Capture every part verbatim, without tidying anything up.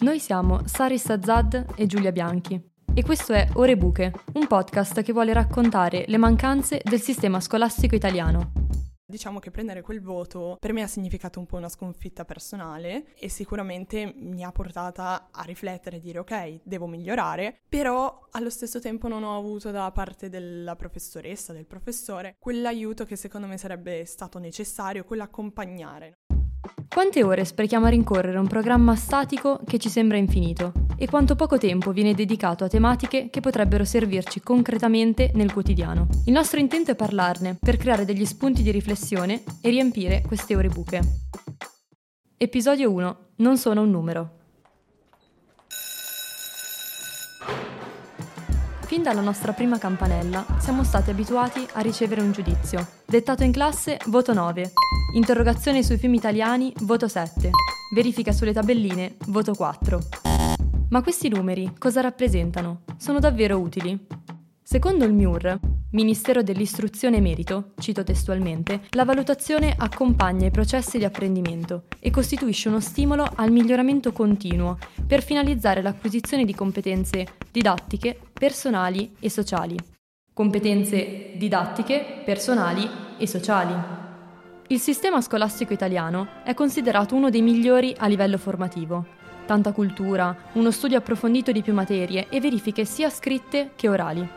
Noi siamo Saris Azad e Giulia Bianchi e questo è Ore Buche, un podcast che vuole raccontare le mancanze del sistema scolastico italiano. Diciamo che prendere quel voto per me ha significato un po' una sconfitta personale e sicuramente mi ha portata a riflettere e dire ok, devo migliorare, però allo stesso tempo non ho avuto da parte della professoressa, del professore, quell'aiuto che secondo me sarebbe stato necessario, quell'accompagnare. Quante ore sprechiamo a rincorrere un programma statico che ci sembra infinito e quanto poco tempo viene dedicato a tematiche che potrebbero servirci concretamente nel quotidiano. Il nostro intento è parlarne per creare degli spunti di riflessione e riempire queste ore buche. Episodio uno. Non sono un numero. Fin dalla nostra prima campanella siamo stati abituati a ricevere un giudizio. Dettato in classe, voto nove. Interrogazione sui film italiani, voto sette. Verifica sulle tabelline, voto quattro. Ma questi numeri cosa rappresentano? Sono davvero utili? Secondo il M I U R, Ministero dell'Istruzione e Merito, cito testualmente, la valutazione accompagna i processi di apprendimento e costituisce uno stimolo al miglioramento continuo per finalizzare l'acquisizione di competenze didattiche, personali e sociali. Competenze didattiche, personali e sociali. Il sistema scolastico italiano è considerato uno dei migliori a livello formativo. Tanta cultura, uno studio approfondito di più materie e verifiche sia scritte che orali.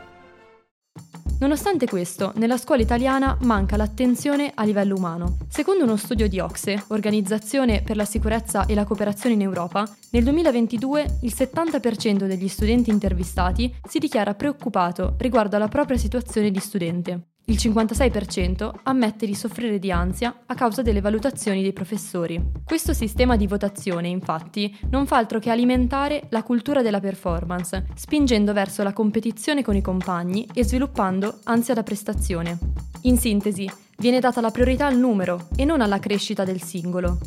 Nonostante questo, nella scuola italiana manca l'attenzione a livello umano. Secondo uno studio di OCSE, Organizzazione per la Sicurezza e la Cooperazione in Europa, nel duemilaventidue il settanta per cento degli studenti intervistati si dichiara preoccupato riguardo alla propria situazione di studente. Il cinquantasei per cento ammette di soffrire di ansia a causa delle valutazioni dei professori. Questo sistema di votazione, infatti, non fa altro che alimentare la cultura della performance, spingendo verso la competizione con i compagni e sviluppando ansia da prestazione. In sintesi, viene data la priorità al numero e non alla crescita del singolo.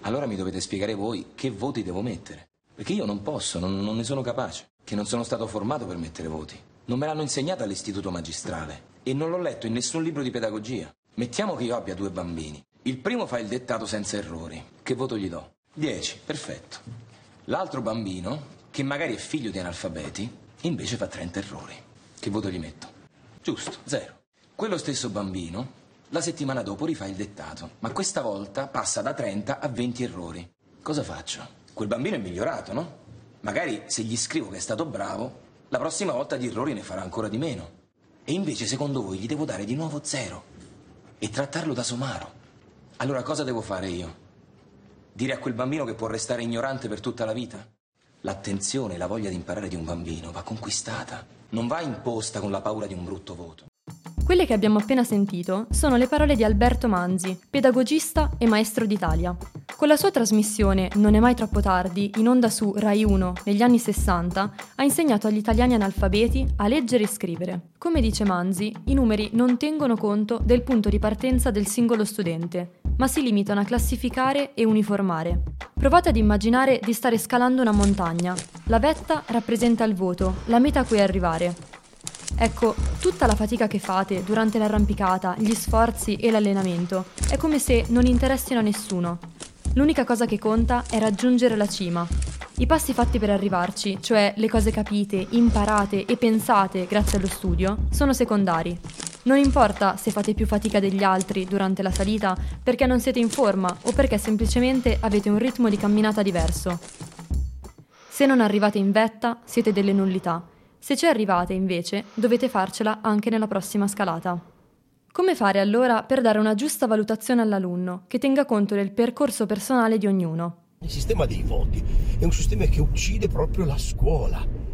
Allora mi dovete spiegare voi che voti devo mettere, perché io non posso, non, non ne sono capace, che non sono stato formato per mettere voti. Non me l'hanno insegnata all'istituto magistrale e non l'ho letto in nessun libro di pedagogia. Mettiamo che io abbia due bambini. Il primo fa il dettato senza errori. Che voto gli do? dieci, perfetto. L'altro bambino, che magari è figlio di analfabeti, invece fa trenta errori. Che voto gli metto? Giusto, zero. Quello stesso bambino, la settimana dopo rifà il dettato, ma questa volta passa da trenta a venti errori. Cosa faccio? Quel bambino è migliorato, no? Magari se gli scrivo che è stato bravo, la prossima volta di errori ne farà ancora di meno. E invece, secondo voi, gli devo dare di nuovo zero e trattarlo da somaro. Allora cosa devo fare io? Dire a quel bambino che può restare ignorante per tutta la vita? L'attenzione e la voglia di imparare di un bambino va conquistata, non va imposta con la paura di un brutto voto. Quelle che abbiamo appena sentito sono le parole di Alberto Manzi, pedagogista e maestro d'Italia. Con la sua trasmissione Non è mai troppo tardi, in onda su Rai uno negli anni sessanta, ha insegnato agli italiani analfabeti a leggere e scrivere. Come dice Manzi, i numeri non tengono conto del punto di partenza del singolo studente, ma si limitano a classificare e uniformare. Provate ad immaginare di stare scalando una montagna. La vetta rappresenta il voto, la meta a cui arrivare. Ecco, tutta la fatica che fate durante l'arrampicata, gli sforzi e l'allenamento è come se non interessino a nessuno. L'unica cosa che conta è raggiungere la cima. I passi fatti per arrivarci, cioè le cose capite, imparate e pensate grazie allo studio, sono secondari. Non importa se fate più fatica degli altri durante la salita perché non siete in forma o perché semplicemente avete un ritmo di camminata diverso. Se non arrivate in vetta, siete delle nullità. Se ci arrivate, invece, dovete farcela anche nella prossima scalata. Come fare allora per dare una giusta valutazione all'alunno che tenga conto del percorso personale di ognuno? Il sistema dei voti è un sistema che uccide proprio la scuola.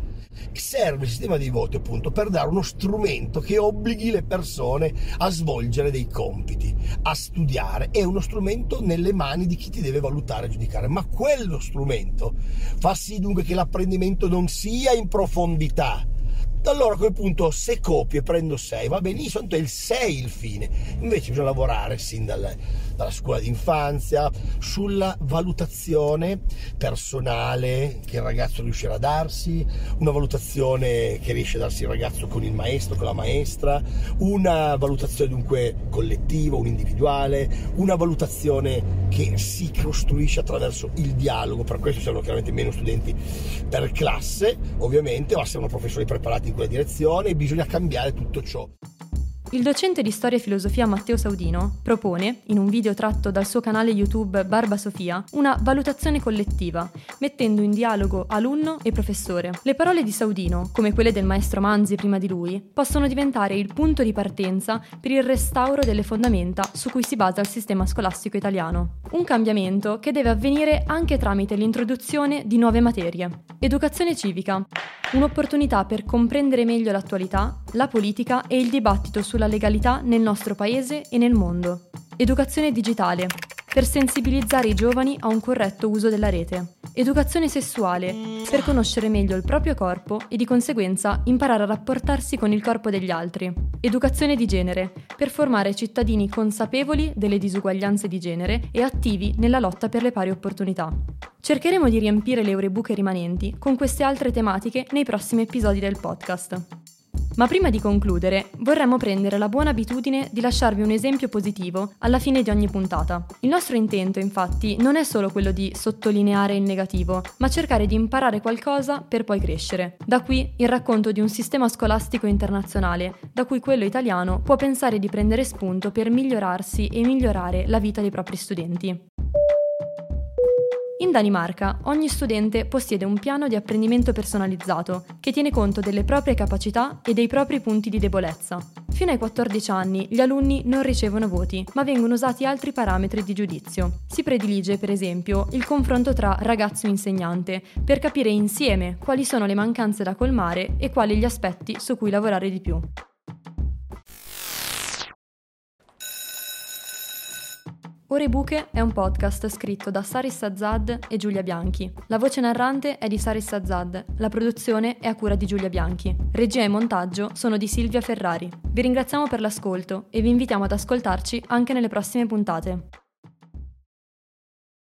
Serve il sistema dei voti appunto per dare uno strumento che obblighi le persone a svolgere dei compiti, a studiare. È uno strumento nelle mani di chi ti deve valutare e giudicare, ma quello strumento fa sì dunque che l'apprendimento non sia in profondità. Allora a quel punto se copio e prendo sei va benissimo, tanto è il sei il fine. Invece bisogna lavorare sin dal, dalla scuola d'infanzia, sulla valutazione personale che il ragazzo riuscirà a darsi, una valutazione che riesce a darsi il ragazzo con il maestro, con la maestra, una valutazione dunque collettiva, un individuale, una valutazione che si costruisce attraverso il dialogo. Per questo servono chiaramente meno studenti per classe, ovviamente, ma servono professori preparati in quella direzione e bisogna cambiare tutto ciò. Il docente di storia e filosofia Matteo Saudino propone, in un video tratto dal suo canale YouTube Barba Sofia, una valutazione collettiva, mettendo in dialogo alunno e professore. Le parole di Saudino, come quelle del maestro Manzi prima di lui, possono diventare il punto di partenza per il restauro delle fondamenta su cui si basa il sistema scolastico italiano. Un cambiamento che deve avvenire anche tramite l'introduzione di nuove materie. Educazione civica. Un'opportunità per comprendere meglio l'attualità, la politica e il dibattito sulla legalità nel nostro paese e nel mondo. Educazione digitale, per sensibilizzare i giovani a un corretto uso della rete. Educazione sessuale, per conoscere meglio il proprio corpo e di conseguenza imparare a rapportarsi con il corpo degli altri. Educazione di genere, per formare cittadini consapevoli delle disuguaglianze di genere e attivi nella lotta per le pari opportunità. Cercheremo di riempire le ore buche rimanenti con queste altre tematiche nei prossimi episodi del podcast. Ma prima di concludere, vorremmo prendere la buona abitudine di lasciarvi un esempio positivo alla fine di ogni puntata. Il nostro intento, infatti, non è solo quello di sottolineare il negativo, ma cercare di imparare qualcosa per poi crescere. Da qui il racconto di un sistema scolastico internazionale, da cui quello italiano può pensare di prendere spunto per migliorarsi e migliorare la vita dei propri studenti. In Danimarca ogni studente possiede un piano di apprendimento personalizzato che tiene conto delle proprie capacità e dei propri punti di debolezza. Fino ai quattordici anni gli alunni non ricevono voti, ma vengono usati altri parametri di giudizio. Si predilige, per esempio, il confronto tra ragazzo e insegnante per capire insieme quali sono le mancanze da colmare e quali gli aspetti su cui lavorare di più. Ore Buche è un podcast scritto da Saris Azad e Giulia Bianchi. La voce narrante è di Saris Azad, la produzione è a cura di Giulia Bianchi. Regia e montaggio sono di Silvia Ferrari. Vi ringraziamo per l'ascolto e vi invitiamo ad ascoltarci anche nelle prossime puntate.